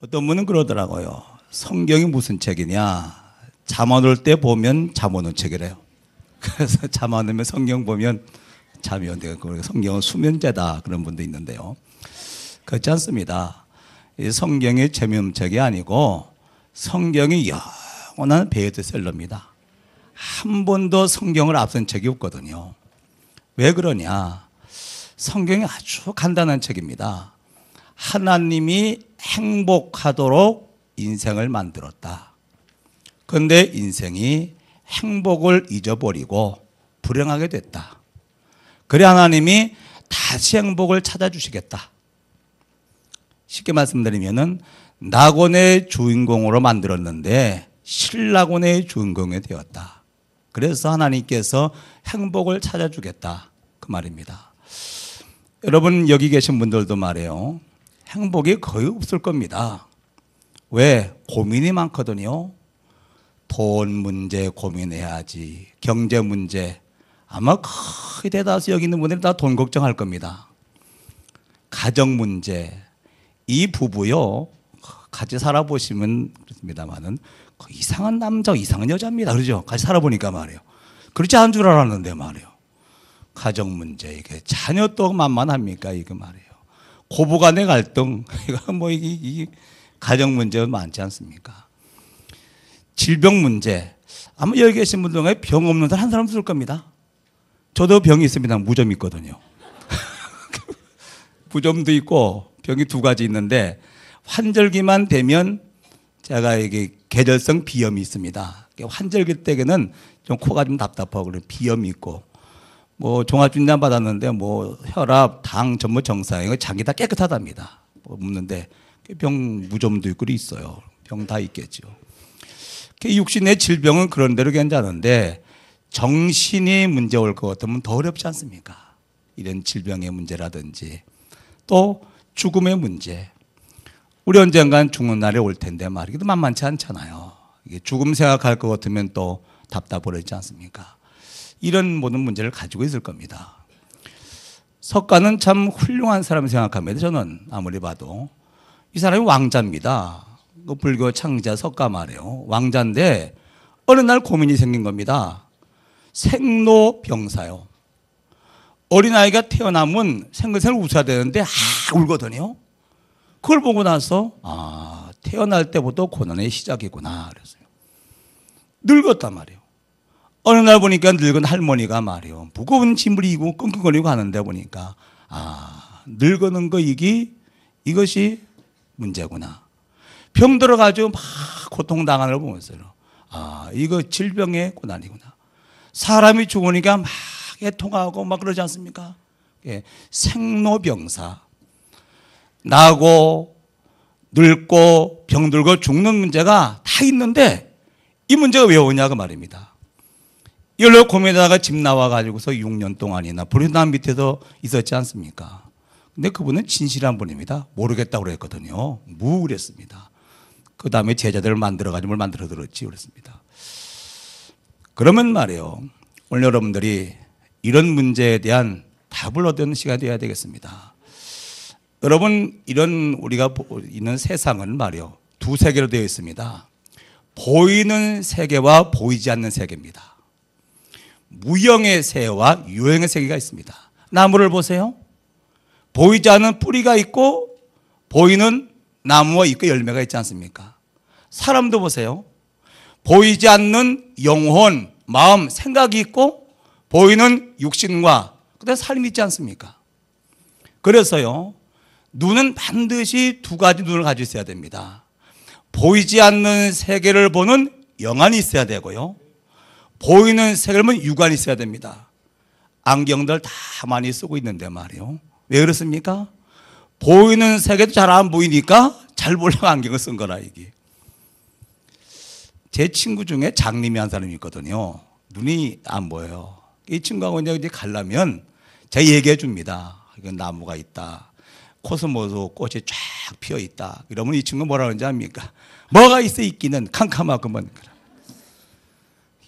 어떤 분은 그러더라고요. 성경이 무슨 책이냐. 잠 안 올 때 보면 잠 오는 책이래요. 그래서 잠 안 오면 성경 보면 잠이 온대요. 성경은 수면제다. 그런 분도 있는데요. 그렇지 않습니다. 이 성경이 재미없는 책이 아니고 성경이 영원한 베스트셀러입니다. 한 번도 성경을 앞선 책이 없거든요. 왜 그러냐? 성경이 아주 간단한 책입니다. 하나님이 행복하도록 인생을 만들었다. 그런데 인생이 행복을 잊어버리고 불행하게 됐다. 그래 하나님이 다시 행복을 찾아주시겠다. 쉽게 말씀드리면은 낙원의 주인공으로 만들었는데 신낙원의 주인공이 되었다. 그래서 하나님께서 행복을 찾아주겠다. 그 말입니다. 여러분 여기 계신 분들도 말이에요. 행복이 거의 없을 겁니다. 왜? 고민이 많거든요. 돈 문제 고민해야지. 경제 문제. 아마 거의 대다수 여기 있는 분들이 다 돈 걱정할 겁니다. 가정 문제. 이 부부요. 같이 살아보시면 그렇습니다만은 이상한 남자, 이상한 여자입니다. 그렇죠? 같이 살아보니까 말이에요. 그렇지 않은 줄 알았는데 말이에요. 가정 문제. 이게 자녀 또 만만합니까? 이거 말이에요. 고부간의 갈등. 이거 뭐 이게 가정 문제 많지 않습니까? 질병 문제. 아마 여기 계신 분 중에 병 없는 사람 한 사람 없을 겁니다. 저도 병이 있습니다. 무좀이 있거든요. 무좀도 있고 병이 두 가지 있는데 환절기만 되면 제가 이게 계절성 비염이 있습니다. 환절기 때에는 좀 코가 좀 답답하고 그런 비염이 있고 뭐 종합진단 받았는데 뭐 혈압, 당 전부 정상이고 장기 다 깨끗하답니다. 묻는데 병 무좀도 있고 있어요. 병 다 있겠죠. 육신의 질병은 그런 대로 괜찮은데 정신이 문제 올 것 같으면 더 어렵지 않습니까? 이런 질병의 문제라든지 또 죽음의 문제. 우리 언젠간 죽는 날이 올 텐데 말이기도 만만치 않잖아요. 이게 죽음 생각할 것 같으면 또 답답하지 않습니까? 이런 모든 문제를 가지고 있을 겁니다. 석가는 참 훌륭한 사람 생각합니다. 저는 아무리 봐도 이 사람이 왕자입니다. 불교 창자 석가 말이에요. 왕자인데 어느 날 고민이 생긴 겁니다. 생로병사요. 어린아이가 태어나면 생글생글 웃어야 되는데 울거든요. 그걸 보고 나서 태어날 때부터 고난의 시작이구나 그랬어요. 늙었단 말이에요. 어느 날 보니까 늙은 할머니가 말이에요. 무거운 짐을 이고 끙끙거리고 하는데 보니까 늙어는 거 이것이 문제구나. 병 들어가지고 막 고통당하는 걸 보면서요. 이거 질병의 고난이구나. 사람이 죽으니까 막 애통하고 막 그러지 않습니까? 예, 생로병사. 나고 늙고 병들고 죽는 문제가 다 있는데 이 문제가 왜 오냐 그 말입니다. 이걸로 고민하다가 집 나와가지고서 6년 동안이나 불의난 밑에서 있었지 않습니까? 근데 그분은 진실한 분입니다. 모르겠다고 그랬거든요. 그랬습니다. 그 다음에 제자들을 만들어가지고 뭘 만들어들었지 그랬습니다. 그러면 말이에요. 오늘 여러분들이 이런 문제에 대한 답을 얻는 시간이 되어야 되겠습니다. 여러분 이런 우리가 있는 세상은 말이에요. 두 세계로 되어 있습니다. 보이는 세계와 보이지 않는 세계입니다. 무형의 새와 유형의 세계가 있습니다. 나무를 보세요. 보이지 않는 뿌리가 있고 보이는 나무와 잎과 열매가 있지 않습니까? 사람도 보세요. 보이지 않는 영혼, 마음, 생각이 있고 보이는 육신과 그다음 삶이 있지 않습니까? 그래서요. 눈은 반드시 두 가지 눈을 가지고 있어야 됩니다. 보이지 않는 세계를 보는 영안이 있어야 되고요. 보이는 세계를 보면 육안이 있어야 됩니다. 안경들 다 많이 쓰고 있는데 말이에요. 왜 그렇습니까? 보이는 세계도 잘 안 보이니까 잘 보려고 안경을 쓴 거라 이게. 제 친구 중에 장님이 한 사람이 있거든요. 눈이 안 보여요. 이 친구하고 이제 가려면 제가 얘기해 줍니다. 이건 나무가 있다. 코스모스 꽃이 쫙 피어 있다. 이러면 이 친구는 뭐라 그러는지 압니까? 뭐가 있어 있기는 캄캄하구먼.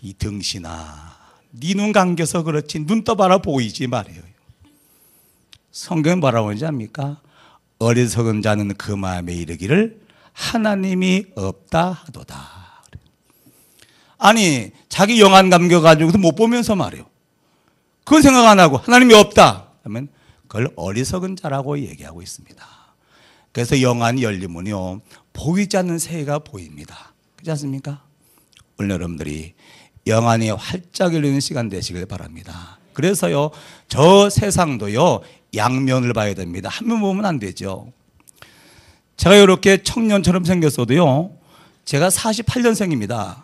이 등신아. 네 눈 감겨서 그렇지 눈 떠봐라 보이지 말이에요. 성경이 뭐라고 하는지 압니까? 어리석은 자는 그 마음에 이르기를 하나님이 없다 하도다. 아니 자기 영안 감겨가지고도 못 보면서 말이에요. 그건 생각 안 하고 하나님이 없다 하면 그걸 어리석은 자라고 얘기하고 있습니다. 그래서 영안이 열리면요 보이지 않는 새가 보입니다. 그렇지 않습니까? 오늘 여러분들이 영안이 활짝 열리는 시간 되시길 바랍니다. 그래서요 저 세상도요 양면을 봐야 됩니다. 한 면 보면 안 되죠. 제가 이렇게 청년처럼 생겼어도요 제가 48년생입니다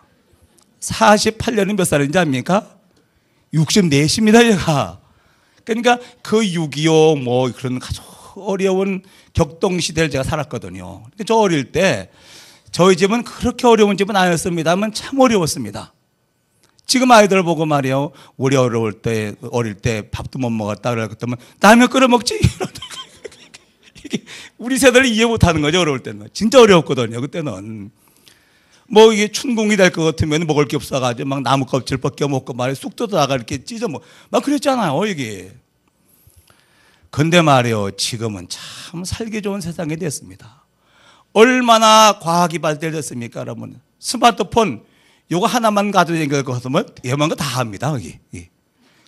48년은 몇 살인지 압니까? 64입니다 제가. 그러니까 그 6.25 뭐 그런 아주 어려운 격동시대를 제가 살았거든요. 저 어릴 때 저희 집은 그렇게 어려운 집은 아니었습니다만 참 어려웠습니다. 지금 아이들 보고 말이에요. 우리 어릴 때 밥도 못 먹었다 그랬더만 라면 끓여 먹지? 이게 우리 세대를 이해 못하는 거죠. 어려울 때는 진짜 어려웠거든요. 그때는 뭐 이게 춘공이 될 것 같으면 먹을 게 없어가지고 막 나무 껍질 벗겨 먹고 말이에요. 쑥도 나가 이렇게 찢어 먹고 막 그랬잖아요. 이게 근데 말이에요 지금은 참 살기 좋은 세상이 됐습니다. 얼마나 과학이 발달됐습니까? 여러분 스마트폰 요거 하나만 가지고 생길 것 같으면 얘만 거 다 합니다. 여기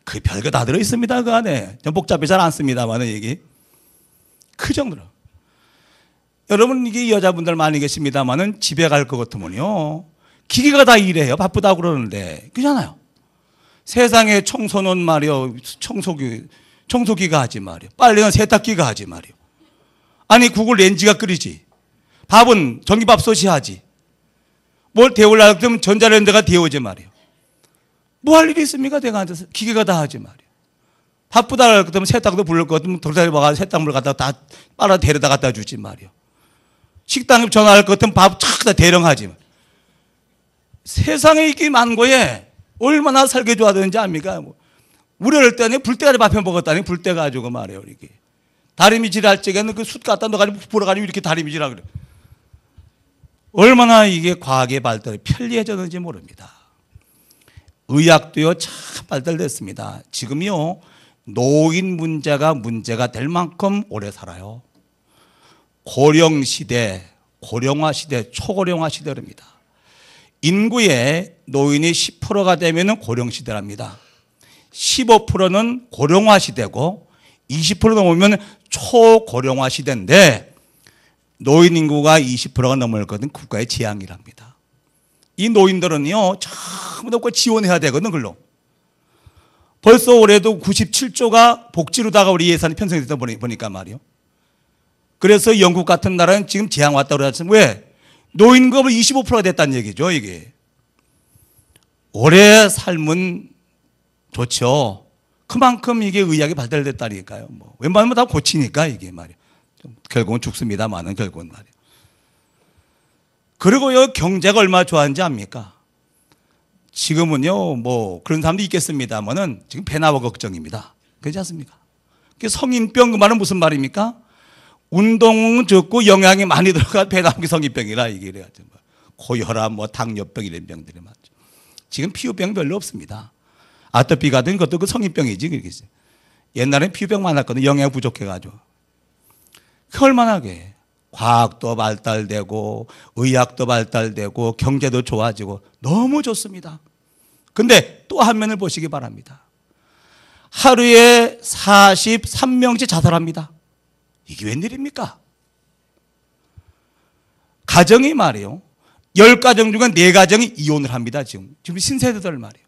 그 별거 다 들어있습니다. 그 안에 좀 복잡해 잘 안 씁니다만 얘기 그 정도로 여러분 이게 여자분들 많이 계십니다만은 집에 갈 것 같으면요 기계가 다 일해요. 바쁘다고 그러는데 그잖아요. 세상에 청소는 말이요 청소기가 하지 말이요. 빨래는 세탁기가 하지 말이요. 아니 국을 렌지가 끓이지. 밥은 전기밥솥이 하지. 뭘 데우려고 하면 전자레인지가 데우지 말이요. 뭐 할 일이 있습니까? 내가 앉아서 기계가 다 하지 말이요. 바쁘다 그러고 하면 세탁도 부를 것 같으면 돌다리 와가지고 세탁물 갖다가 다 빨아 데려다 갖다 주지 말이요. 식당에 전화할 것 같으면 밥 착 다 대령하지 말이요. 세상에 있기 만고에 얼마나 살기 좋아하는지 압니까? 뭐. 우리 어릴 때는 불때가리 밥해 먹었다니 불때 가지고 말이요. 이렇게 다리미질 할 적에는 그 숯 갖다 넣어가지고 불어가지고 이렇게 다리미질하고 그래. 얼마나 이게 과학의 발달이 편리해졌는지 모릅니다. 의학도요 참 발달됐습니다. 지금요 노인 문제가 될 만큼 오래 살아요. 고령시대, 고령화시대, 초고령화시대입니다. 인구의 노인이 10%가 되면 고령시대랍니다. 15%는 고령화시대고 20% 넘으면 초고령화시대인데 노인 인구가 20%가 넘을 것은 국가의 재앙이랍니다. 이 노인들은요, 전부 다 지원해야 되거든, 글로. 벌써 올해도 97조가 복지로다가 우리 예산이 편성되다 보니까 말이요. 그래서 영국 같은 나라는 지금 재앙 왔다고 그러지. 왜? 노인급이 25%가 됐다는 얘기죠, 이게. 올해 삶은 좋죠. 그만큼 이게 의학이 발달됐다니까요. 뭐. 웬만하면 다 고치니까, 이게 말이요. 결국은 죽습니다만은 결국은 말이에요. 그리고 요 경제가 얼마나 좋아하는지 압니까? 지금은요 뭐 그런 사람도 있겠습니다만은 지금 배 나와 걱정입니다. 그렇지 않습니까? 성인병 그 말은 무슨 말입니까? 운동은 적고 영양이 많이 들어가 배 나오기 성인병이라 이게 그래가지고 고혈압 뭐 당뇨병 이런 병들이 많죠. 지금 피부병 별로 없습니다. 아토피 같은 것도 그 성인병이지 그러겠어요. 옛날엔 피부병 많았거든요. 영양 부족해가지고. 그 얼마나 게 과학도 발달되고 의학도 발달되고 경제도 좋아지고 너무 좋습니다. 근데 또 한 면을 보시기 바랍니다. 하루에 43명씩 자살합니다. 이게 웬일입니까? 가정이 말이에요. 10가정 중에 4가정이 이혼을 합니다. 지금 신세대들 말이에요.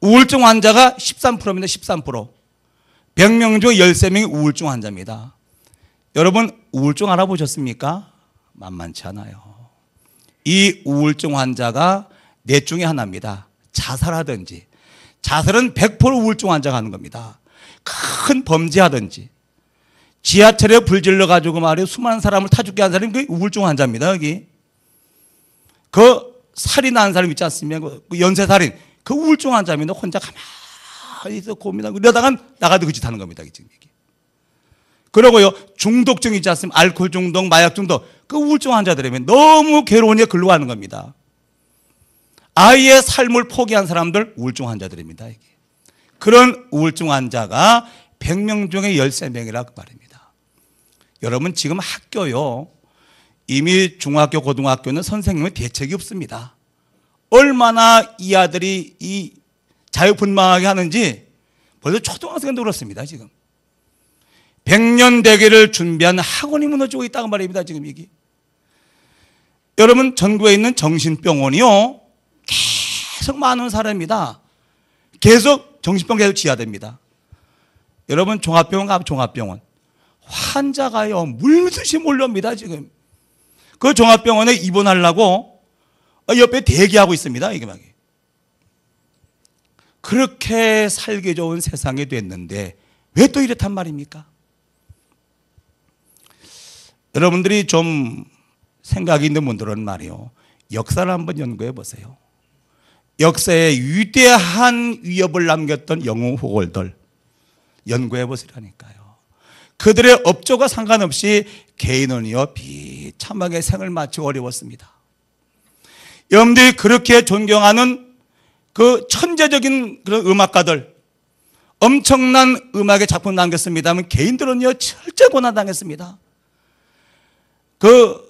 우울증 환자가 13%입니다. 13%. 100명 중에 13명이 우울증 환자입니다. 여러분 우울증 알아보셨습니까? 만만치 않아요. 이 우울증 환자가 넷 중에 하나입니다. 자살하든지 자살은 100% 우울증 환자가 하는 겁니다. 큰 범죄하든지 지하철에 불질러 가지고 말이에요. 수많은 사람을 타죽게 한 사람이 우울증 환자입니다. 여기 그 살인한 사람 있지 않습니까? 그 연쇄살인 그 우울증 환자입니다. 혼자 가만히 있어 고민하고 이러다간 나가도 그 짓 하는 겁니다. 지금 얘기. 그러고요 중독증 있지 않습니까? 알코올 중독, 마약 중독 그 우울증 환자들이면 너무 괴로우니까 글로 가는 겁니다. 아예 삶을 포기한 사람들 우울증 환자들입니다. 이게. 그런 우울증 환자가 100명 중에 13명이라고 말입니다. 여러분 지금 학교요 이미 중학교, 고등학교는 선생님의 대책이 없습니다. 얼마나 이 아들이 이 자유분방하게 하는지 벌써 초등학생도 그렇습니다. 지금 100년 대계를 준비한 학원이 무너지고 있다고 말입니다. 지금 이게 여러분 전국에 있는 정신병원이요 계속 많은 사람이다. 계속 정신병 계속 지하됩니다. 여러분 종합병원 가면 종합병원 환자가요 물듯이 몰려옵니다. 지금 그 종합병원에 입원하려고 옆에 대기하고 있습니다. 이게 막 그렇게 살기 좋은 세상이 됐는데 왜 또 이렇단 말입니까? 여러분들이 좀 생각이 있는 분들은 말이요 역사를 한번 연구해 보세요. 역사에 위대한 위협을 남겼던 영웅 호걸들 연구해 보시라니까요. 그들의 업적과 상관없이 개인은요 비참하게 생을 마치고 어려웠습니다. 여러분들이 그렇게 존경하는 그 천재적인 그런 음악가들 엄청난 음악의 작품을 남겼습니다만 개인들은요 철저히 고난당했습니다. 그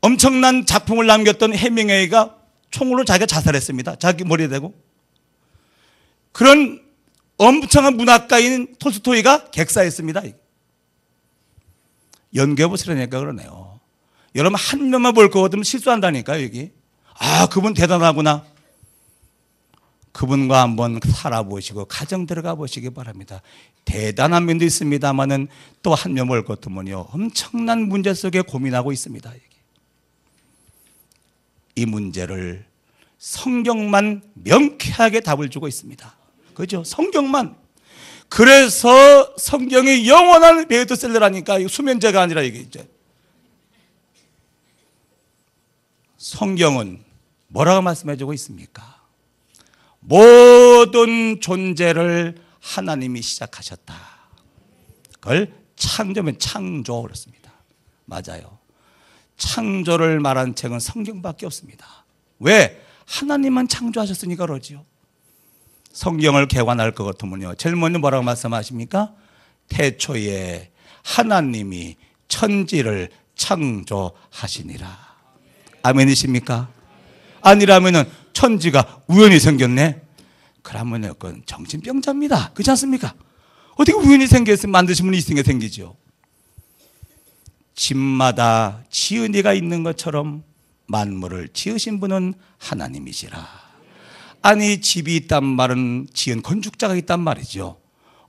엄청난 작품을 남겼던 해밍웨이가 총으로 자기가 자살했습니다. 자기 머리에 대고. 그런 엄청난 문학가인 톨스토이가 객사했습니다. 연구해 보시라니까 그러네요. 여러분 한 명만 볼 거 같으면 실수한다니까요. 여기. 아 그분 대단하구나. 그분과 한번 살아보시고 가정 들어가 보시기 바랍니다. 대단한 면도 있습니다만은 또 한 면 볼 것 같으면요 엄청난 문제 속에 고민하고 있습니다. 이 문제를 성경만 명쾌하게 답을 주고 있습니다. 그죠? 성경만. 그래서 성경이 영원한 베스트셀러라니까 수면제가 아니라 이게 이제 성경은 뭐라고 말씀해주고 있습니까? 모든 존재를 하나님이 시작하셨다. 그걸 창조면 창조 그렇습니다. 맞아요. 창조를 말한 책은 성경밖에 없습니다. 왜? 하나님만 창조하셨으니까 그러지요. 성경을 개관할 것 같으면요 제일 먼저 뭐라고 말씀하십니까? 태초에 하나님이 천지를 창조하시니라. 아멘이십니까? 아니라면은 천지가 우연히 생겼네? 그러면 그건 정신병자입니다. 그렇지 않습니까? 어떻게 우연히 생겼으면 만드신 분이 있으니까 생기죠. 집마다 지은이가 있는 것처럼 만물을 지으신 분은 하나님이시라. 아니 집이 있단 말은 지은 건축자가 있단 말이죠.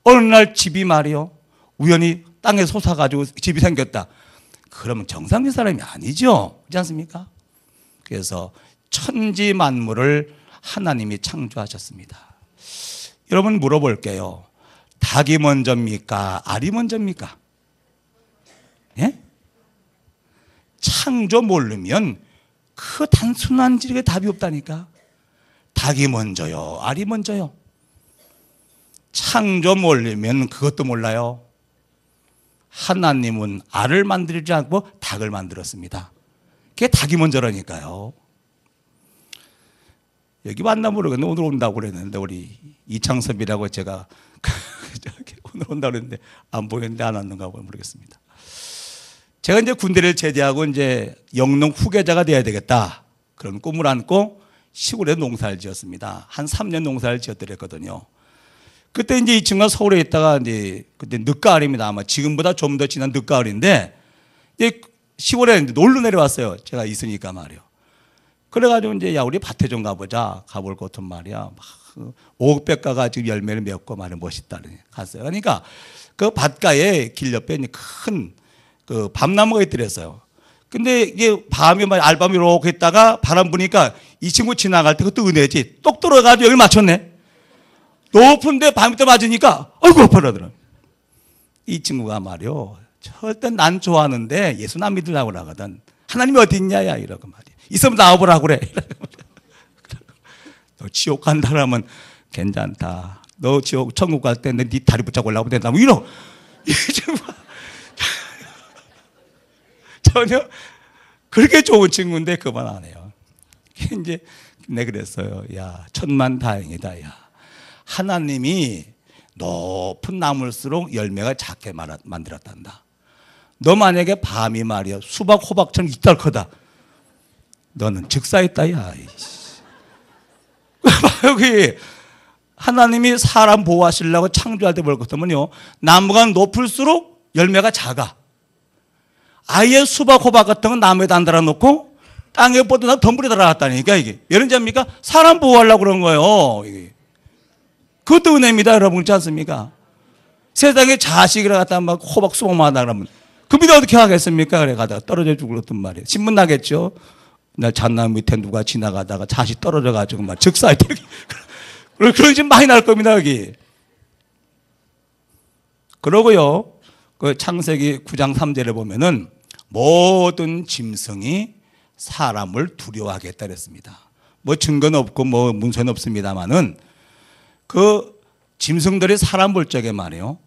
어느 날 집이 말이요 우연히 땅에 솟아가지고 집이 생겼다. 그러면 정상적인 사람이 아니죠. 그렇지 않습니까? 그래서 천지 만물을 하나님이 창조하셨습니다. 여러분 물어볼게요. 닭이 먼저입니까? 알이 먼저입니까? 예? 창조 모르면 그 단순한 질문에 답이 없다니까. 닭이 먼저요? 알이 먼저요? 창조 모르면 그것도 몰라요. 하나님은 알을 만들지 않고 닭을 만들었습니다. 그게 닭이 먼저라니까요. 여기 왔나 모르겠는데 오늘 온다고 그랬는데 우리 이창섭이라고 제가 오늘 온다고 그랬는데 안 보였는데 안 왔는가 모르겠습니다. 제가 이제 군대를 제대하고 이제 영농 후계자가 돼야 되겠다. 그런 꿈을 안고 시골에 농사를 지었습니다. 한 3년 농사를 지었더랬거든요. 그때 이제 이 친구가 서울에 있다가 이제 그때 늦가을입니다. 아마 지금보다 좀 더 지난 늦가을인데 이제 시골에 이제 놀러 내려왔어요. 제가 있으니까 말이요. 그래가지고 이제 야 우리 밭에 좀 가보자. 가볼 것은 말이야. 막 오백가가 지금 열매를 맺고 말이야 멋있다니 갔어요. 그러니까 그 밭가에 길 옆에 큰 그 밤나무가 있더랬어요. 근데 이게 밤에 막 알밤이 이렇게 있다가 바람 부니까 이 친구 지나갈 때 그것도 은혜지. 똑 떨어가지고 여기 맞췄네. 높은데 밤에 또 맞으니까 아이고 아파라더라. 이 친구가 말이요 절대 난 좋아하는데 예수 안 믿으려고 그러거든. 하나님이 어디 있냐 야 이러고 말이야. 있으면 나와보라고 그래. 너 지옥 간다라면 괜찮다. 너 지옥 천국 갈 때 네 다리 붙잡고 올라오면 된다. 뭐 이러. 전혀 그렇게 좋은 친구인데 그만 안 해요. 이제 내 그랬어요. 야 천만 다행이다. 야 하나님이 높은 나무일수록 열매가 작게 만들었단다. 너 만약에 밤이 말이야 수박 호박처럼 이딸 커다. 너는 즉사했다야. 여기 하나님이 사람 보호하시려고 창조할 때 뭘 그랬더면요, 나무가 높을수록 열매가 작아. 아예 수박 호박 같은 건 나무에다 안 달아놓고 땅에 뻗어서 덤불에 달아놨다니까 이게. 예언자 합니까? 사람 보호하려고 그런 거예요. 이게. 그것도 은혜입니다. 여러분 그렇지 않습니까? 세상에 자식이라 갖다 막 호박 수박만 하다 그러면 그 믿어 어떻게 하겠습니까? 그래 가다가 떨어져 죽었단 말이에요. 신문 나겠죠. 날 잣나무 밑에 누가 지나가다가 자식 떨어져가지고 막 즉사할 때 그런 짓 많이 날 겁니다 여기. 그러고요. 그 창세기 9장 3절에 보면은 모든 짐승이 사람을 두려워하겠다 그랬습니다. 뭐 증거는 없고 뭐 문서는 없습니다만은 그 짐승들이 사람 볼 적에 말이에요.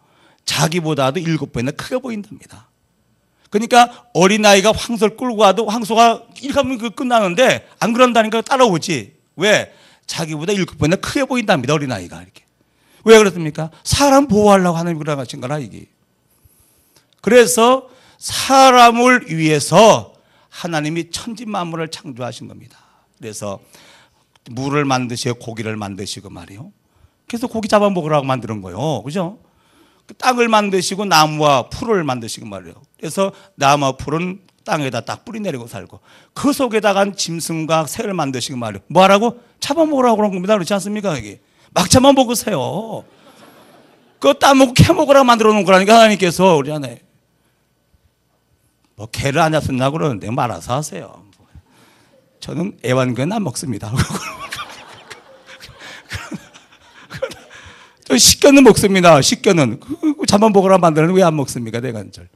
자기보다도 7배나 크게 보인답니다. 그러니까 어린아이가 황소를 끌고 가도 황소가 일 가면 끝나는데 안 그런다니까 따라오지. 왜? 자기보다 7배나 크게 보인답니다. 어린아이가. 이렇게. 왜 그렇습니까? 사람 보호하려고 하나님이 그러신 거라 이게. 그래서 사람을 위해서 하나님이 천지만물을 창조하신 겁니다. 그래서 물을 만드시고 고기를 만드시고 말이에요. 그래서 고기 잡아 먹으라고 만드는 거예요. 그죠? 땅을 만드시고 나무와 풀을 만드시고 말이에요. 그래서 나무와 풀은 땅에다 딱 뿌리 내리고 살고 그 속에다가 짐승과 새를 만드시고 말이에요. 뭐 하라고? 잡아먹으라고 그런 겁니다. 그렇지 않습니까? 여기. 막 잡아먹으세요. 그거 따먹고 캐먹으라고 만들어 놓은 거라니까 하나님께서 우리 안에. 뭐 개를 안 잡았나 그러는데 말아서 하세요. 저는 애완견 안 먹습니다. 식견은 먹습니다. 식견은. 잡아먹으라 만드는 왜 안 먹습니까? 대관절.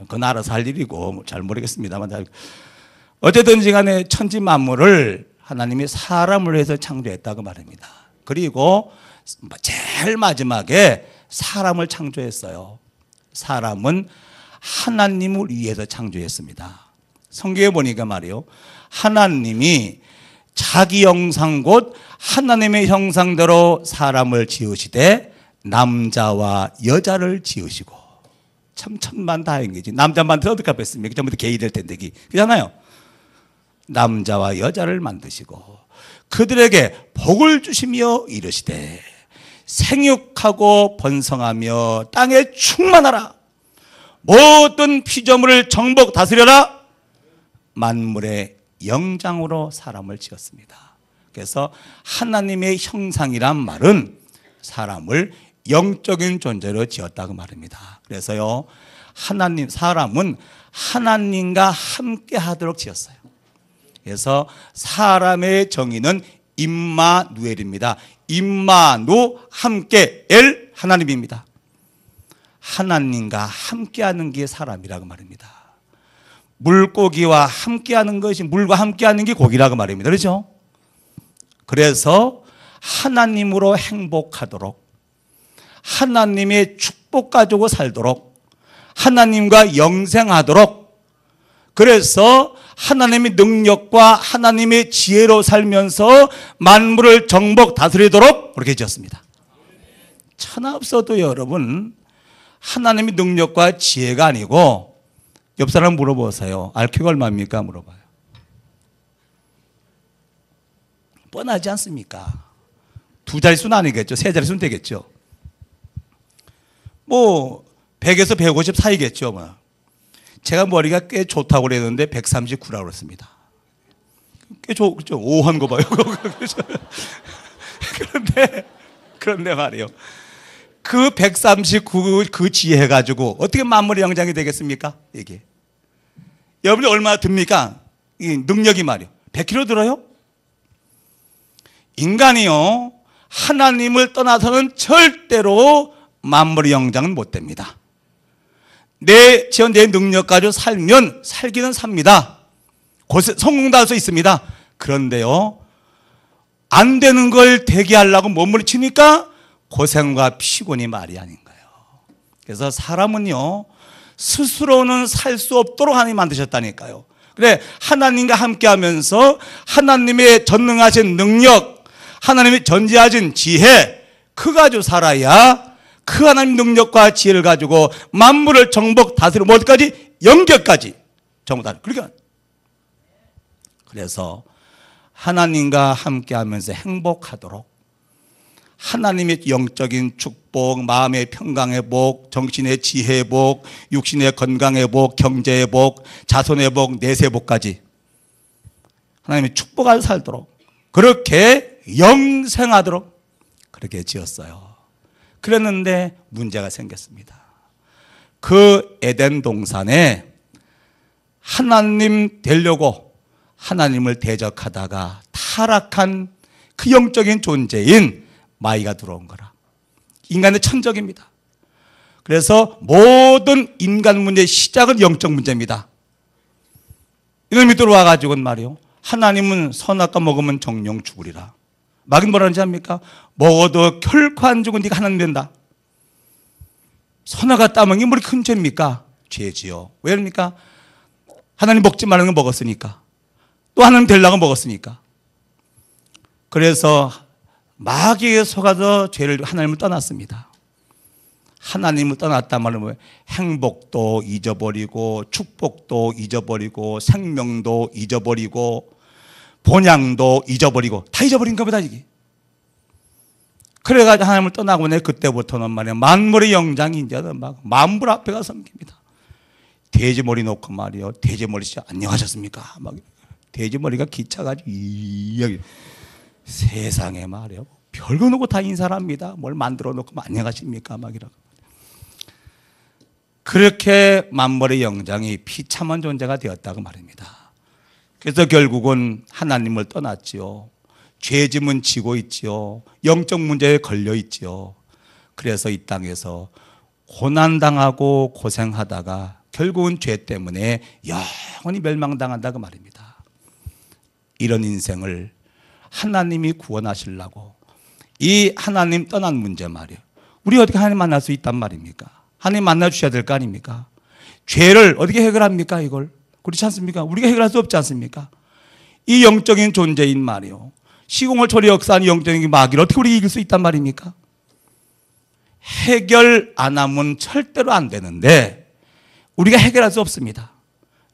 그건 알아서 할 일이고 잘 모르겠습니다만. 어쨌든지 간에 천지 만물을 하나님이 사람을 위해서 창조했다고 말합니다. 그리고 제일 마지막에 사람을 창조했어요. 사람은 하나님을 위해서 창조했습니다. 성경에 보니까 말이에요. 하나님이 자기 형상 곧 하나님의 형상대로 사람을 지으시되 남자와 여자를 지으시고. 참 천만다행이지. 남자만 들어도 깝겠습니까? 전부 다 개이 될 텐데. 그렇잖아요. 남자와 여자를 만드시고 그들에게 복을 주시며 이르시되 생육하고 번성하며 땅에 충만하라. 모든 피조물을 정복 다스려라. 만물의 영장으로 사람을 지었습니다. 그래서 하나님의 형상이란 말은 사람을 영적인 존재로 지었다고 말합니다. 그래서요, 하나님, 사람은 하나님과 함께 하도록 지었어요. 그래서 사람의 정의는 임마누엘입니다. 임마누 함께 엘 하나님입니다. 하나님과 함께하는 게 사람이라고 말입니다. 물고기와 함께하는 것이 물과 함께하는 게 고기라고 말입니다. 그렇죠? 그래서 하나님으로 행복하도록 하나님의 축복 가지고 살도록 하나님과 영생하도록 그래서 하나님의 능력과 하나님의 지혜로 살면서 만물을 정복 다스리도록 그렇게 지었습니다. 천하 없어도 여러분 하나님의 능력과 지혜가 아니고 옆 사람 물어보세요. IQ가 얼마입니까? 물어봐요. 뻔하지 않습니까? 2자릿수는 아니겠죠. 3자릿수는 되겠죠. 뭐 100에서 150 사이겠죠. 뭐. 제가 머리가 꽤 좋다고 그랬는데 139라고 그랬습니다. 꽤 그렇죠? 오한 거 봐요. 그런데 말이에요. 그 139 그 지혜 가지고 어떻게 만물의 영장이 되겠습니까? 이게 여러분이 얼마나 듭니까? 이 능력이 말이에요. 100kg 들어요? 인간이요 하나님을 떠나서는 절대로 만물의 영장은 못 됩니다. 내 능력 가지고 살면 살기는 삽니다. 성공도 할 수 있습니다. 그런데요 안 되는 걸 되게 하려고 몸부림치니까 고생과 피곤이 말이 아닌 거예요. 그래서 사람은요 스스로는 살 수 없도록 하나님이 만드셨다니까요. 그래 하나님과 함께하면서 하나님의 전능하신 능력, 하나님이 전지하신 지혜 그 가지고 살아야 그 하나님 능력과 지혜를 가지고 만물을 정복 다스리고 어디까지? 영계까지 전부 다. 그러니까 그래서 하나님과 함께하면서 행복하도록 하나님의 영적인 축복, 마음의 평강의 복, 정신의 지혜의 복, 육신의 건강의 복, 경제의 복, 자손의 복, 내세의 복까지 하나님의 축복을 살도록 그렇게 영생하도록 그렇게 지었어요. 그랬는데 문제가 생겼습니다. 그 에덴 동산에 하나님 되려고 하나님을 대적하다가 타락한 그 영적인 존재인 마귀가 들어온 거라. 인간의 천적입니다. 그래서 모든 인간 문제의 시작은 영적 문제입니다. 이놈이 들어와가지고는 말이요, 하나님은 선악과 먹으면 정령 죽으리라. 마귀는 뭐라는지 압니까? 먹어도 결코 안 죽은 네가 하나님 된다. 선악과 따먹는 게 뭐리 큰 죄입니까? 죄지요. 왜 그럽니까? 하나님 먹지 말라는 거 먹었으니까, 또 하나님 되려고 먹었으니까. 그래서 마귀에 속아서 죄를, 하나님을 떠났습니다. 하나님을 떠났단 말은 뭐예요? 행복도 잊어버리고, 축복도 잊어버리고, 생명도 잊어버리고, 본향도 잊어버리고, 다 잊어버린 겁니다, 이게. 그래가지고 하나님을 떠나고 내 그때부터는 말이에요, 만물의 영장이 이제 막 만물 앞에 가서 섬깁니다. 돼지머리 놓고 말이에요, 돼지머리 진짜 안녕하셨습니까? 막 돼지머리가 기차가지고 이야기. 세상에 말이요, 별거 놓고 다 인사를 합니다. 뭘 만들어 놓고 안녕하십니까? 막 이러고. 그렇게 만물의 영장이 비참한 존재가 되었다고 말입니다. 그래서 결국은 하나님을 떠났지요. 죄짐은 지고 있지요. 영적 문제에 걸려 있지요. 그래서 이 땅에서 고난당하고 고생하다가 결국은 죄 때문에 영원히 멸망당한다고 말입니다. 이런 인생을 하나님이 구원하시려고 이 하나님 떠난 문제 말이에요, 우리 어떻게 하나님 만날 수 있단 말입니까? 하나님 만나주셔야 될 거 아닙니까? 죄를 어떻게 해결합니까? 이걸 그렇지 않습니까? 우리가 해결할 수 없지 않습니까? 이 영적인 존재인 말이에요, 시공을 초월역사하는 영적인 마귀를 어떻게 우리 이길 수 있단 말입니까? 해결 안 하면 절대로 안 되는데 우리가 해결할 수 없습니다.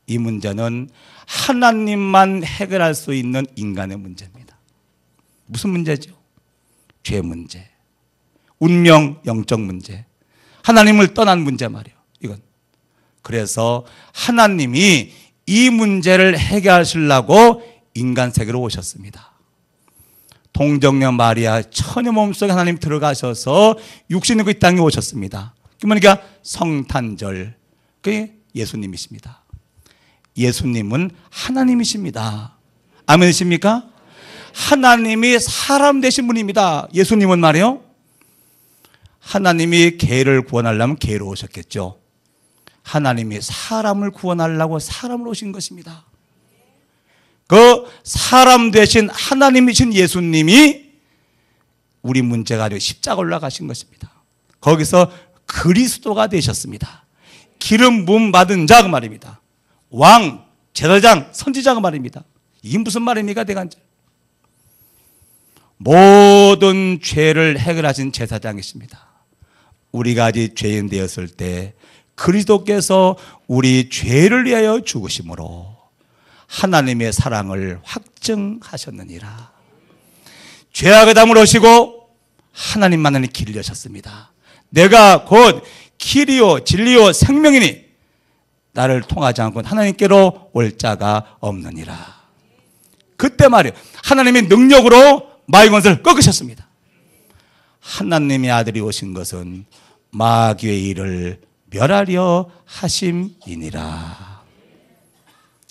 이 문제는 하나님만 해결할 수 있는 인간의 문제입니다. 무슨 문제죠? 죄 문제, 운명 영적 문제, 하나님을 떠난 문제 말이에요, 이건. 그래서 하나님이 이 문제를 해결하시려고 인간 세계로 오셨습니다. 동정녀 마리아 처녀 몸속에 하나님 들어가셔서 육신 입고 이 땅에 오셨습니다. 그러니까 성탄절, 그게 예수님이십니다. 예수님은 하나님이십니다. 아멘이십니까? 하나님이 사람 되신 분입니다. 예수님은 말이에요, 하나님이 개를 구원하려면 개로 오셨겠죠. 하나님이 사람을 구원하려고 사람으로 오신 것입니다. 그 사람 되신 하나님이신 예수님이 우리 문제가 아니고 십자가 올라가신 것입니다. 거기서 그리스도가 되셨습니다. 기름 부음 받은 자, 그 말입니다. 왕, 제사장, 선지자, 그 말입니다. 이게 무슨 말입니까? 대간절. 모든 죄를 해결하신 제사장이십니다. 우리가 아직 죄인 되었을 때 그리스도께서 우리 죄를 위하여 죽으심으로 하나님의 사랑을 확증하셨느니라. 죄악의 담을 오시고 하나님만을 길을 여셨습니다. 내가 곧 길이요 진리요 생명이니 나를 통하지 않고 하나님께로 올 자가 없느니라. 그때 말이에요, 하나님의 능력으로 마귀 권세를 꺾으셨습니다. 하나님의 아들이 오신 것은 마귀의 일을 멸하려 하심이니라.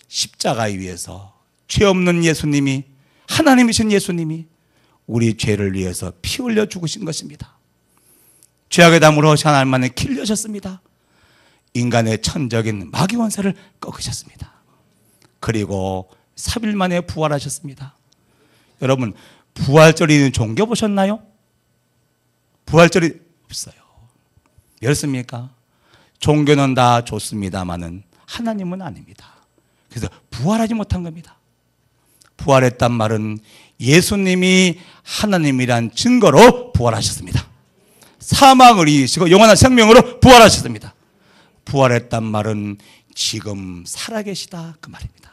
십자가에 의해서 죄 없는 예수님이, 하나님이신 예수님이 우리 죄를 위해서 피 흘려 죽으신 것입니다. 죄악의 담으로 하나님만을 길려셨습니다. 인간의 천적인 마귀 권세를 꺾으셨습니다. 그리고 3일 만에 부활하셨습니다. 여러분, 부활절이 있는 종교 보셨나요? 부활절이 없어요. 그렇습니까? 종교는 다 좋습니다만은 하나님은 아닙니다. 그래서 부활하지 못한 겁니다. 부활했단 말은 예수님이 하나님이란 증거로 부활하셨습니다. 사망을 이기시고 영원한 생명으로 부활하셨습니다. 부활했단 말은 지금 살아계시다 그 말입니다.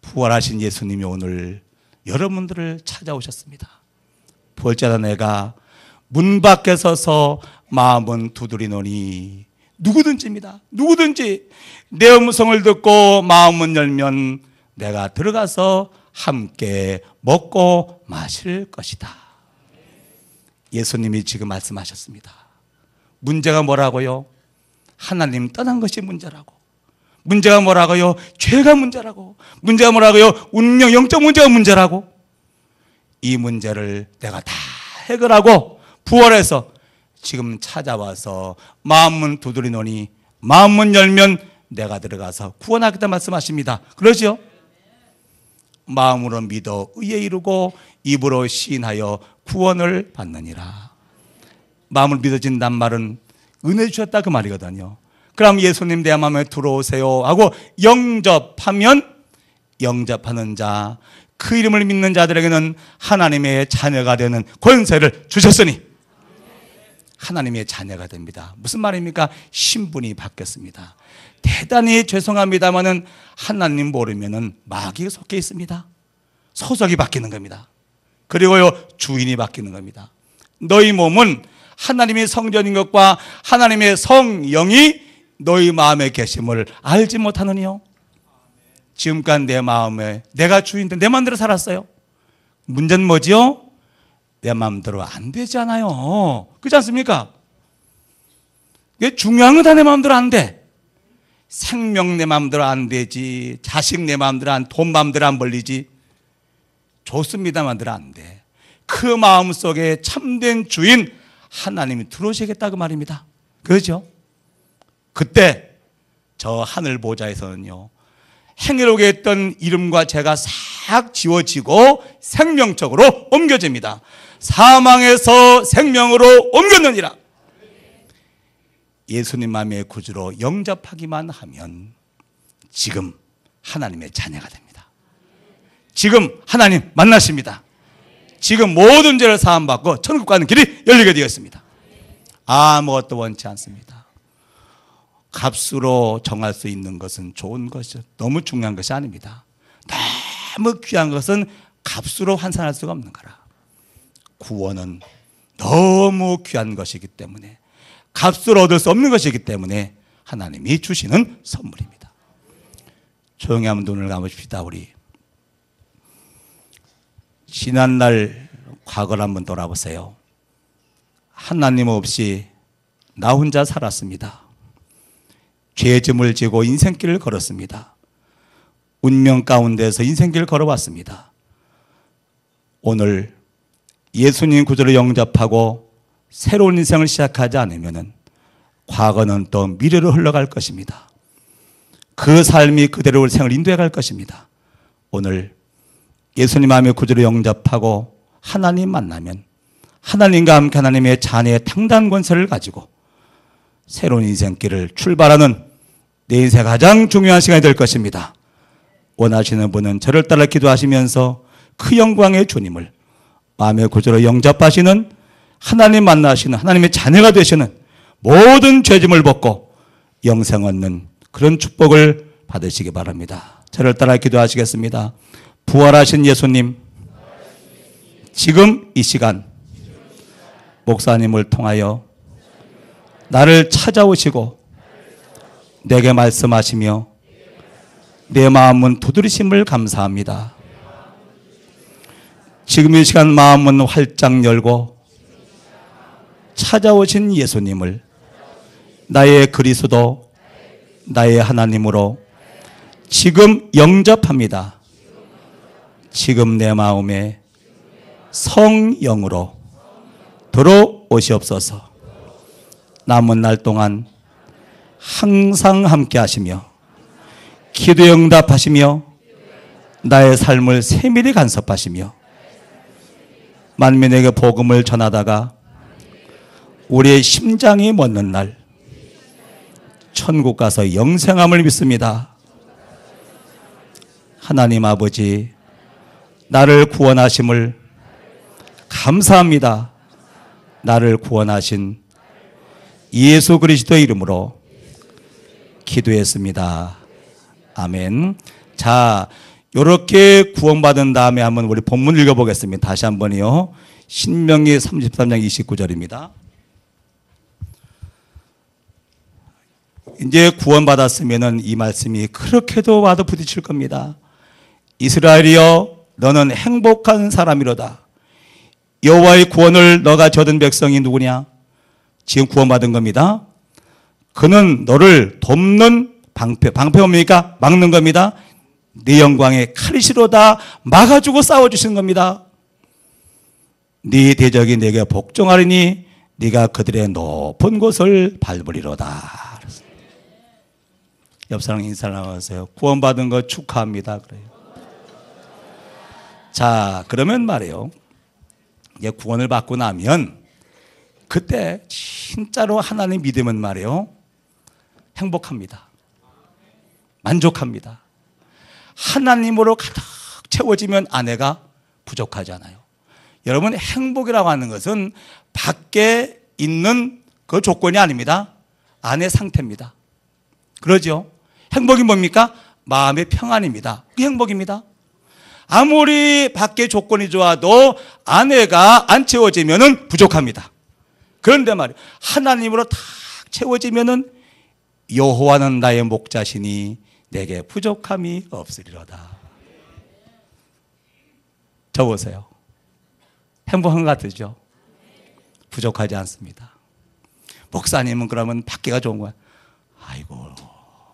부활하신 예수님이 오늘 여러분들을 찾아오셨습니다. 부활자다 내가 문 밖에 서서 마음은 두드리노니 누구든지입니다. 누구든지 내 음성을 듣고 마음은 열면 내가 들어가서 함께 먹고 마실 것이다. 예수님이 지금 말씀하셨습니다. 문제가 뭐라고요? 하나님 떠난 것이 문제라고. 문제가 뭐라고요? 죄가 문제라고. 문제가 뭐라고요? 운명, 영적 문제가 문제라고. 이 문제를 내가 다 해결하고 부활해서 지금 찾아와서 마음은 두드리노니 마음은 열면 내가 들어가서 구원하겠다 말씀하십니다. 그러지요? 마음으로 믿어 의에 이르고 입으로 시인하여 구원을 받느니라. 마음을 믿어진단 말은 은혜 주셨다 그 말이거든요. 그럼 예수님 내 마음에 들어오세요 하고 영접하면 영접하는 자, 그 이름을 믿는 자들에게는 하나님의 자녀가 되는 권세를 주셨으니 하나님의 자녀가 됩니다. 무슨 말입니까? 신분이 바뀌었습니다. 대단히 죄송합니다만은 하나님 모르면은 마귀에 속해 있습니다. 소속이 바뀌는 겁니다. 그리고요 주인이 바뀌는 겁니다. 너희 몸은 하나님의 성전인 것과 하나님의 성령이 너희 마음에 계심을 알지 못하느니요. 지금까지 내 마음에 내가 주인인데 내 마음대로 살았어요. 문제는 뭐지요? 내 마음대로 안 되잖아요. 그렇지 않습니까? 중요한 건 다 내 마음대로 안 돼. 생명 내 마음대로 안 되지. 자식 내 마음대로 안, 돈 마음대로 안 벌리지. 좋습니다 마음대로 안 돼. 그 마음 속에 참된 주인 하나님이 들어오시겠다 그 말입니다. 그렇죠? 그때 저 하늘 보좌에서는요 행위롭게 했던 이름과 죄가 싹 지워지고 생명적으로 옮겨집니다. 사망에서 생명으로 옮겼느니라. 예수님 마음의 구주로 영접하기만 하면 지금 하나님의 자녀가 됩니다. 지금 하나님 만나십니다. 지금 모든 죄를 사함받고 천국 가는 길이 열리게 되었습니다. 아무것도 원치 않습니다. 값으로 정할 수 있는 것은 좋은 것이 너무 중요한 것이 아닙니다. 너무 귀한 것은 값으로 환산할 수가 없는 거라. 구원은 너무 귀한 것이기 때문에 값으로 얻을 수 없는 것이기 때문에 하나님이 주시는 선물입니다. 조용히 한번 눈을 감으십시다. 우리 지난날 과거를 한번 돌아보세요. 하나님 없이 나 혼자 살았습니다. 죄의 짐을 지고 인생길을 걸었습니다. 운명 가운데서 인생길을 걸어왔습니다. 오늘 예수님 구주를 영접하고 새로운 인생을 시작하지 않으면 과거는 또 미래로 흘러갈 것입니다. 그 삶이 그대로 우리 생을 인도해 갈 것입니다. 오늘 예수님 마음의 구주를 영접하고 하나님 만나면 하나님과 함께 하나님의 자녀의 당당한 권세를 가지고 새로운 인생길을 출발하는 내 인생 가장 중요한 시간이 될 것입니다. 원하시는 분은 저를 따라 기도하시면서 그 영광의 주님을 마음의 구주로 영접하시는 하나님 만나시는 하나님의 자녀가 되시는 모든 죄짐을 벗고 영생 얻는 그런 축복을 받으시기 바랍니다. 저를 따라 기도하시겠습니다. 부활하신 예수님, 지금 이 시간 목사님을 통하여 나를 찾아오시고 내게 말씀하시며 내 마음은 두드리심을 감사합니다. 지금 이 시간 마음은 활짝 열고 찾아오신 예수님을 나의 그리스도, 나의 하나님으로 지금 영접합니다. 지금 내 마음에 성령으로 들어오시옵소서. 남은 날 동안 항상 함께 하시며 기도에 응답하시며 나의 삶을 세밀히 간섭하시며 만민에게 복음을 전하다가 우리의 심장이 멎는 날 천국 가서 영생함을 믿습니다. 하나님 아버지, 나를 구원하심을 감사합니다. 나를 구원하신 예수 그리스도의 이름으로 기도했습니다. 아멘. 자, 이렇게 구원받은 다음에 한번 우리 본문 읽어보겠습니다. 다시 한번요. 신명기 33장 29절입니다. 이제 구원받았으면 이 말씀이 그렇게도 와도 부딪힐 겁니다. 이스라엘이여, 너는 행복한 사람이로다. 여호와의 구원을 너가 저든 백성이 누구냐? 지금 구원받은 겁니다. 그는 너를 돕는 방패가 뭡니까? 막는 겁니다. 네 영광의 칼이시로다. 막아주고 싸워주신 겁니다. 네 대적이 네게 복종하리니 네가 그들의 높은 곳을 밟으리로다. 옆 사람 인사 나가세요. 구원받은 거 축하합니다. 그래요. 자, 그러면 말이에요. 이제 구원을 받고 나면 그때 진짜로 하나님 믿으면 말이에요. 행복합니다. 만족합니다. 하나님으로 가득 채워지면 아내가 부족하지 않아요. 여러분, 행복이라고 하는 것은 밖에 있는 그 조건이 아닙니다. 안의 상태입니다. 그러죠? 행복이 뭡니까? 마음의 평안입니다. 그게 행복입니다. 아무리 밖에 조건이 좋아도 아내가 안 채워지면 부족합니다. 그런데 말이에요. 하나님으로 탁 채워지면 여호와는 나의 목자시니 내게 부족함이 없으리로다. 저 보세요. 행복한 것 같으죠? 부족하지 않습니다. 목사님은 그러면 밖에가 좋은 거야. 아이고,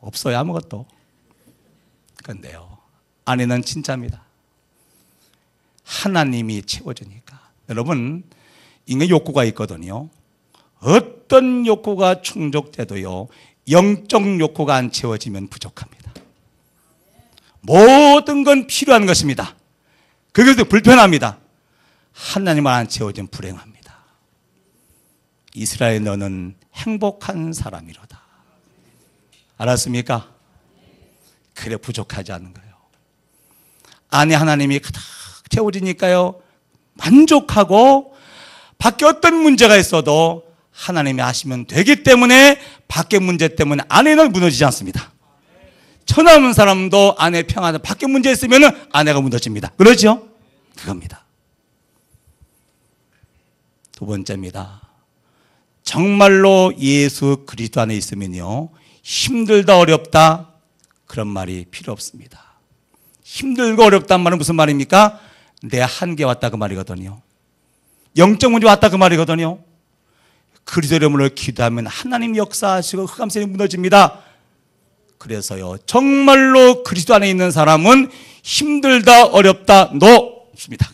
없어요, 아무것도. 근데요, 아내는 진짜입니다. 하나님이 채워주니까. 여러분, 인간 욕구가 있거든요. 어떤 욕구가 충족돼도요, 영적 욕구가 안 채워지면 부족합니다. 모든 건 필요한 것입니다. 그것도 불편합니다. 하나님을 안 채워지면 불행합니다. 이스라엘, 너는 행복한 사람이로다. 알았습니까? 그래, 부족하지 않은 거예요. 안에 하나님이 가득 채워지니까요, 만족하고, 밖에 어떤 문제가 있어도 하나님이 아시면 되기 때문에 밖의 문제 때문에 아내는 무너지지 않습니다. 처남은 사람도 아내 평안에 밖에 문제 있으면 아내가 무너집니다. 그러죠? 그겁니다. 두 번째입니다. 정말로 예수 그리스도 안에 있으면요, 힘들다 어렵다 그런 말이 필요 없습니다. 힘들고 어렵다는 말은 무슨 말입니까? 내 한계 왔다 그 말이거든요. 영적 문제 왔다 그 말이거든요. 그리스도 이름으로 기도하면 하나님 역사하시고 흑암세력이 무너집니다. 그래서요, 정말로 그리스도 안에 있는 사람은 힘들다 어렵다 no 없습니다.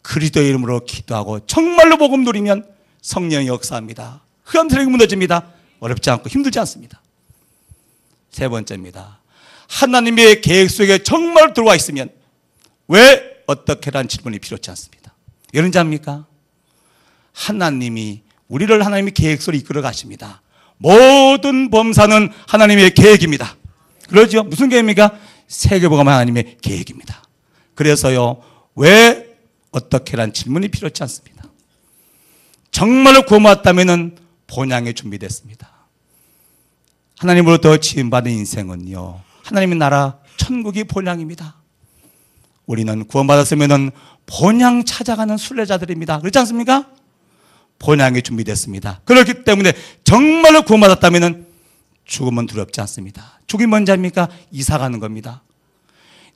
그리스도 이름으로 기도하고 정말로 복음 누리면 성령이 역사합니다. 흑암세력이 무너집니다. 어렵지 않고 힘들지 않습니다. 세 번째입니다. 하나님의 계획 속에 정말 들어와 있으면 왜 어떻게란 질문이 필요하지 않습니다. 이런지 압니까? 하나님이 우리를 하나님의 계획 속으로 이끌어 가십니다. 모든 범사는 하나님의 계획입니다. 그러죠? 무슨 계획입니까? 세계복음 하나님의 계획입니다. 그래서요, 왜 어떻게란 질문이 필요하지 않습니다. 정말로 구원받았다면은 본향에 준비됐습니다. 하나님으로부터 지음받은 인생은요, 하나님의 나라 천국이 본향입니다. 우리는 구원받았으면은 본향 찾아가는 순례자들입니다. 그렇지 않습니까? 본향이 준비됐습니다. 그렇기 때문에 정말로 구원받았다면은 죽음은 두렵지 않습니다. 죽음이 뭔지 압니까? 이사가는 겁니다.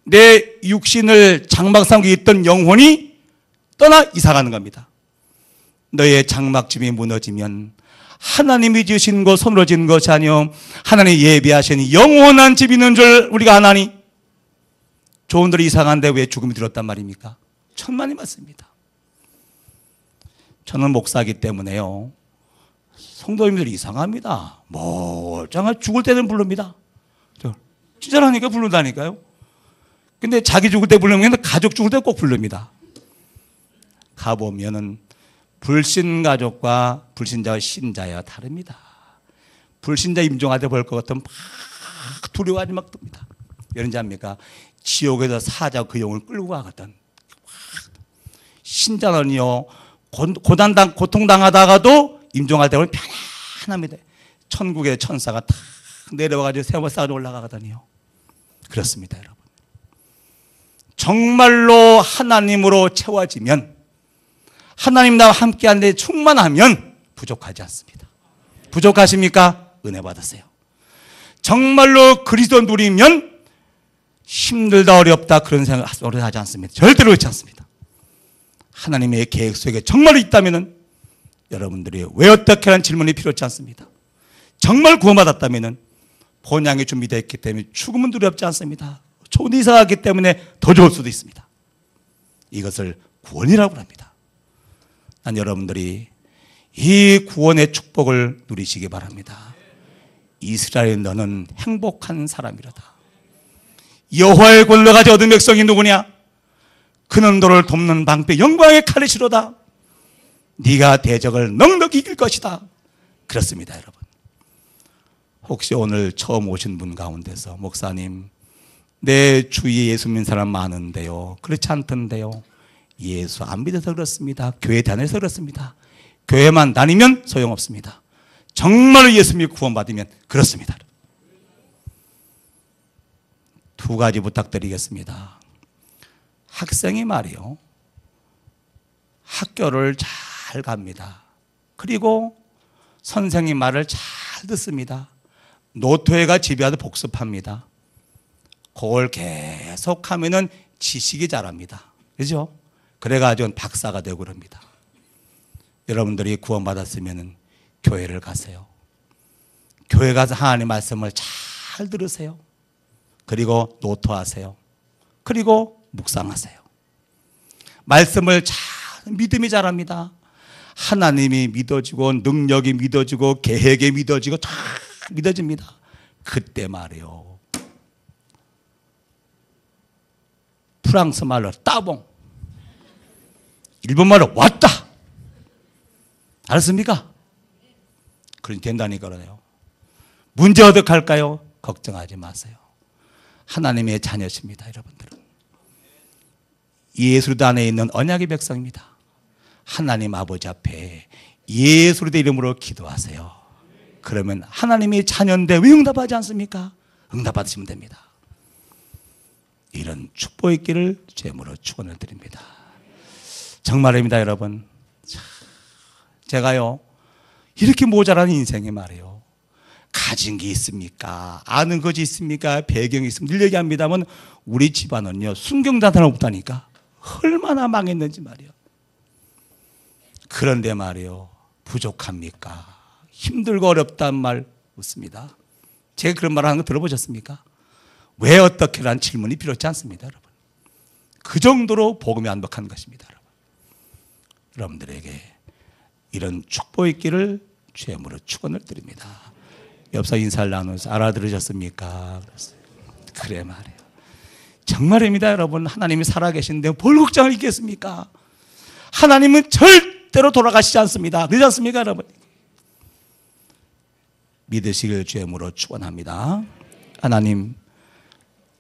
내 육신을 장막 삼고 있던 영혼이 떠나 이사가는 겁니다. 너의 장막집이 무너지면 하나님이 지으신 것, 손으로 지은 것이 아니요, 하나님이 예비하신 영원한 집이 있는 줄 우리가 아나니, 좋은 데로 이사가는데 왜 죽음이 들었단 말입니까? 천만이 맞습니다. 저는 목사이기 때문에요, 성도님들이 이상합니다. 멀쩡한 죽을 때는 부릅니다. 찢어라니까 부른다니까요. 근데 자기 죽을 때 부르는 게 가족 죽을 때 꼭 부릅니다. 가보면은 불신 가족과 불신자와 신자야 다릅니다. 불신자 임종하다 볼 것 같으면 막 두려워하지 막 듭니다. 이런지 압니까? 지옥에서 사자 그 영을 끌고 가거든. 신자는요, 고통당하다가도 임종할 때 보면 편안합니다. 천국의 천사가 다 내려와가지고 세워 쌓아서 올라가거든요. 그렇습니다, 여러분. 정말로 하나님으로 채워지면, 하나님 나와 함께하는데 충만하면 부족하지 않습니다. 부족하십니까? 은혜 받으세요. 정말로 그리스도 누리면 힘들다 어렵다 그런 생각을 하지 않습니다. 절대로 그렇지 않습니다. 하나님의 계획 속에 정말로 있다면 여러분들이 왜 어떻게 하는 질문이 필요하지 않습니다. 정말 구원받았다면 본향이 준비되어 있기 때문에 죽음은 두렵지 않습니다. 좋은 이사하기 때문에 더 좋을 수도 있습니다. 이것을 구원이라고 합니다. 난 여러분들이 이 구원의 축복을 누리시기 바랍니다. 이스라엘 너는 행복한 사람이라다. 여호와의 권능을 가진 얻은 백성이 누구냐? 그는 너를 돕는 방패 영광의 칼이시로다. 네가 대적을 넉넉히 이길 것이다. 그렇습니다, 여러분. 혹시 오늘 처음 오신 분 가운데서 목사님, 내 주위에 예수 믿는 사람 많은데요, 그렇지 않던데요, 예수 안 믿어서 그렇습니다, 교회 다녀서 그렇습니다, 교회만 다니면 소용없습니다, 정말로 예수 믿고 구원받으면 그렇습니다. 두 가지 부탁드리겠습니다. 학생이 말이요, 학교를 잘 갑니다. 그리고 선생님 말을 잘 듣습니다. 노트에가 집에 와서 복습합니다. 그걸 계속 하면은 지식이 자랍니다. 그죠? 그래가지고 박사가 되고 그럽니다. 여러분들이 구원받았으면은 교회를 가세요. 교회 가서 하나님 말씀을 잘 들으세요. 그리고 노토하세요. 그리고 묵상하세요. 말씀을 잘, 믿음이 자랍니다. 하나님이 믿어지고 능력이 믿어지고 계획이 믿어지고 다 믿어집니다. 그때 말이요, 프랑스 말로 따봉, 일본 말로 왔다, 알았습니까? 그러니 된다니까 그러네요. 문제 어떡할까요? 걱정하지 마세요. 하나님의 자녀십니다, 여러분들은. 예수의 안에 있는 언약의 백성입니다. 하나님 아버지 앞에 예수의 이름으로 기도하세요. 그러면 하나님의 자녀인데 왜 응답하지 않습니까? 응답받으시면 됩니다. 이런 축복의 길을 제물로 축원을 드립니다. 정말입니다, 여러분. 제가요, 이렇게 모자란 인생이 말이에요, 가진 게 있습니까? 아는 것이 있습니까? 배경이 있습니까? 늘 얘기합니다만 우리 집안은요, 순경단 하나 없다니까. 얼마나 망했는지 말이요. 그런데 말이요, 부족합니까? 힘들고 어렵다는 말 없습니다. 제가 그런 말 하는 거 들어보셨습니까? 왜 어떻게라는 질문이 필요하지 않습니다, 여러분. 그 정도로 복음이 완벽한 것입니다, 여러분. 여러분들에게 이런 축복의 길을 죄물로 축원을 드립니다. 옆서 인사를 나누어서 알아들으셨습니까? 그래 말이에요. 정말입니다, 여러분. 하나님이 살아계신데 뭘 걱정을 있겠습니까? 하나님은 절대로 돌아가시지 않습니다. 그렇지 않습니까, 여러분? 믿으시길 주의무로 축원합니다. 하나님,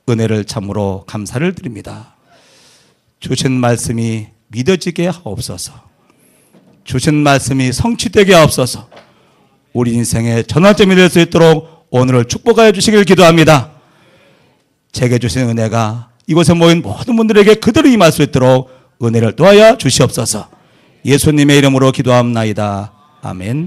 은혜를 참으로 감사를 드립니다. 주신 말씀이 믿어지게 하옵소서. 주신 말씀이 성취되게 하옵소서. 우리 인생의 전환점이 될 수 있도록 오늘을 축복하여 주시길 기도합니다. 제게 주신 은혜가 이곳에 모인 모든 분들에게 그대로 임할 수 있도록 은혜를 더하여 주시옵소서. 예수님의 이름으로 기도합나이다. 아멘.